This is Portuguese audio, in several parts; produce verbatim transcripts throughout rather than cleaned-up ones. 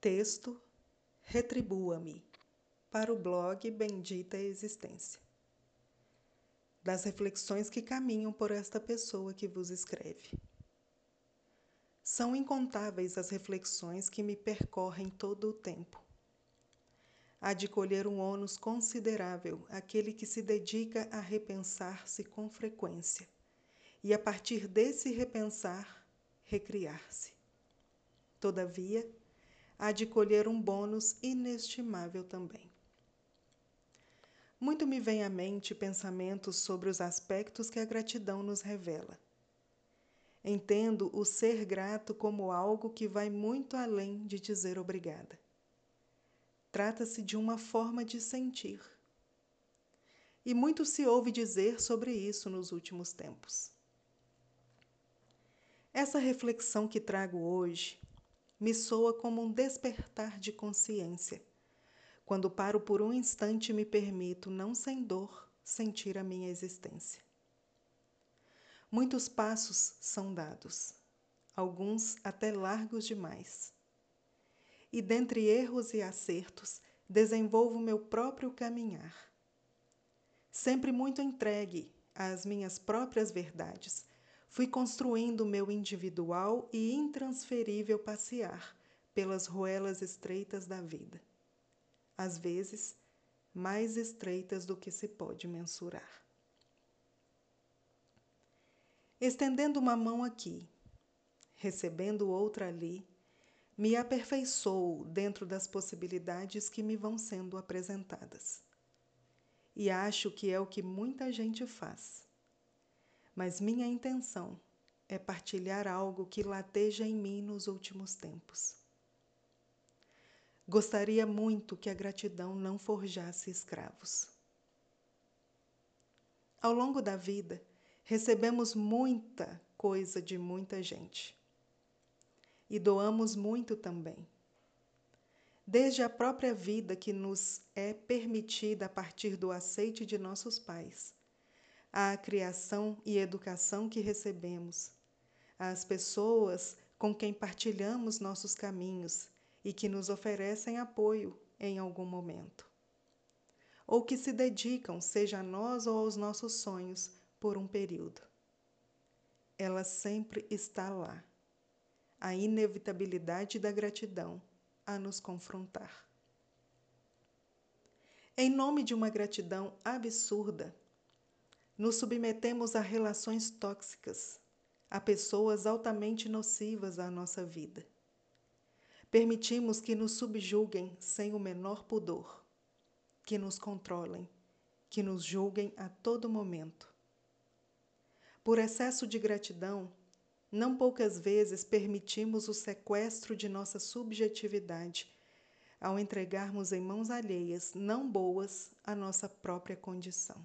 Texto: Retribua-me, para o blog Bendita Existência. Das reflexões que caminham por esta pessoa que vos escreve. São incontáveis as reflexões que me percorrem todo o tempo. Há de colher um ônus considerável aquele que se dedica a repensar-se com frequência e, a partir desse repensar, recriar-se. Todavia, há de colher um bônus inestimável também. Muito me vem à mente pensamentos sobre os aspectos que a gratidão nos revela. Entendo o ser grato como algo que vai muito além de dizer obrigada. Trata-se de uma forma de sentir. E muito se ouve dizer sobre isso nos últimos tempos. Essa reflexão que trago hoje me soa como um despertar de consciência, quando paro por um instante e me permito, não sem dor, sentir a minha existência. Muitos passos são dados, alguns até largos demais. E dentre erros e acertos, desenvolvo meu próprio caminhar. Sempre muito entregue às minhas próprias verdades, fui construindo meu individual e intransferível passear pelas ruelas estreitas da vida. Às vezes, mais estreitas do que se pode mensurar. Estendendo uma mão aqui, recebendo outra ali, me aperfeiçoo dentro das possibilidades que me vão sendo apresentadas. E acho que é o que muita gente faz. Mas minha intenção é partilhar algo que lateja em mim nos últimos tempos. Gostaria muito que a gratidão não forjasse escravos. Ao longo da vida, recebemos muita coisa de muita gente. E doamos muito também. Desde a própria vida que nos é permitida a partir do aceite de nossos pais, à criação e educação que recebemos, às pessoas com quem partilhamos nossos caminhos, e que nos oferecem apoio em algum momento, ou que se dedicam, seja a nós ou aos nossos sonhos, por um período. Ela sempre está lá, a inevitabilidade da gratidão a nos confrontar. Em nome de uma gratidão absurda, nos submetemos a relações tóxicas, a pessoas altamente nocivas à nossa vida. Permitimos que nos subjuguem sem o menor pudor, que nos controlem, que nos julguem a todo momento. Por excesso de gratidão, não poucas vezes permitimos o sequestro de nossa subjetividade ao entregarmos em mãos alheias não boas a nossa própria condição.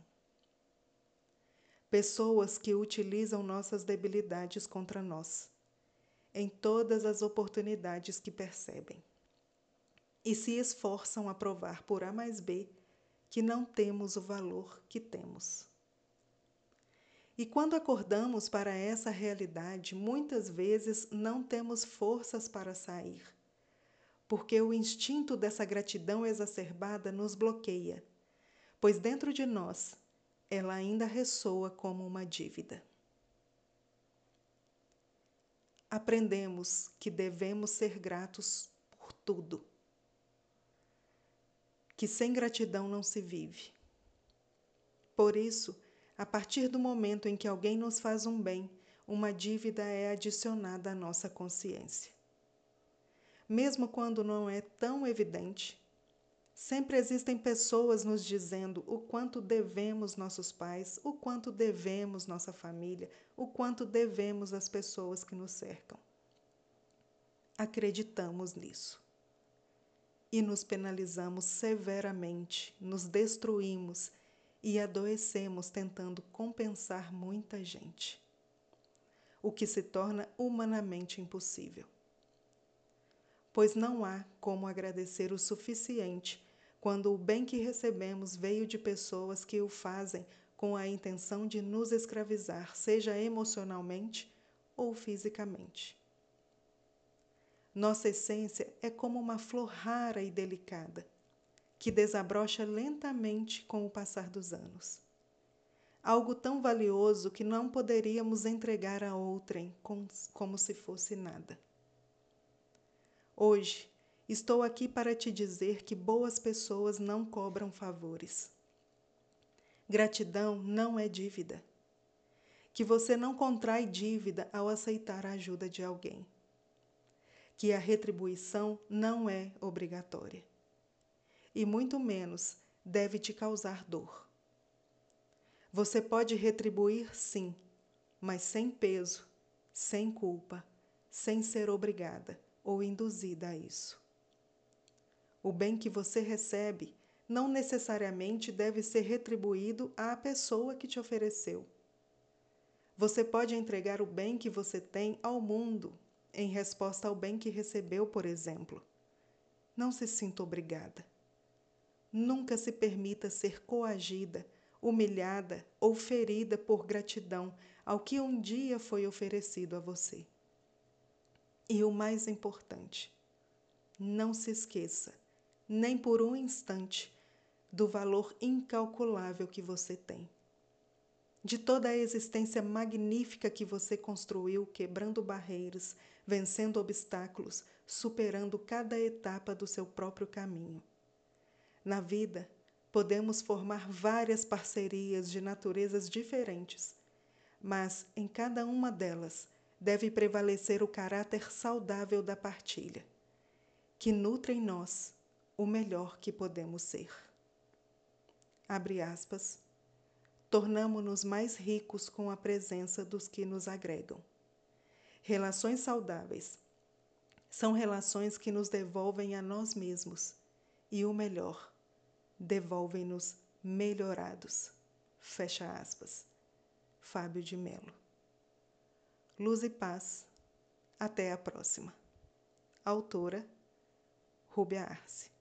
Pessoas que utilizam nossas debilidades contra nós, em todas as oportunidades que percebem, e se esforçam a provar por A mais B que não temos o valor que temos. E quando acordamos para essa realidade, muitas vezes não temos forças para sair, porque o instinto dessa gratidão exacerbada nos bloqueia, pois dentro de nós ela ainda ressoa como uma dívida. Aprendemos que devemos ser gratos por tudo. Que sem gratidão não se vive. Por isso, a partir do momento em que alguém nos faz um bem, uma dívida é adicionada à nossa consciência. Mesmo quando não é tão evidente, sempre existem pessoas nos dizendo o quanto devemos nossos pais, o quanto devemos nossa família, o quanto devemos as pessoas que nos cercam. Acreditamos nisso. E nos penalizamos severamente, nos destruímos e adoecemos tentando compensar muita gente, o que se torna humanamente impossível. Pois não há como agradecer o suficiente quando o bem que recebemos veio de pessoas que o fazem com a intenção de nos escravizar, seja emocionalmente ou fisicamente. Nossa essência é como uma flor rara e delicada, que desabrocha lentamente com o passar dos anos. Algo tão valioso que não poderíamos entregar a outrem como se fosse nada. Hoje, estou aqui para te dizer que boas pessoas não cobram favores. Gratidão não é dívida. Que você não contrai dívida ao aceitar a ajuda de alguém. Que a retribuição não é obrigatória. E muito menos deve te causar dor. Você pode retribuir sim, mas sem peso, sem culpa, sem ser obrigada ou induzida a isso. O bem que você recebe não necessariamente deve ser retribuído à pessoa que te ofereceu. Você pode entregar o bem que você tem ao mundo, em resposta ao bem que recebeu, por exemplo. Não se sinta obrigada. Nunca se permita ser coagida, humilhada ou ferida por gratidão ao que um dia foi oferecido a você. E o mais importante, não se esqueça, nem por um instante, do valor incalculável que você tem. De toda a existência magnífica que você construiu, quebrando barreiras, vencendo obstáculos, superando cada etapa do seu próprio caminho. Na vida, podemos formar várias parcerias de naturezas diferentes, mas em cada uma delas deve prevalecer o caráter saudável da partilha, que nutre em nós o melhor que podemos ser. Abre aspas. Tornamo-nos mais ricos com a presença dos que nos agregam. Relações saudáveis são relações que nos devolvem a nós mesmos e o melhor, devolvem-nos melhorados. Fecha aspas. Fábio de Melo. Luz e paz. Até a próxima. Autora Rúbia Arce.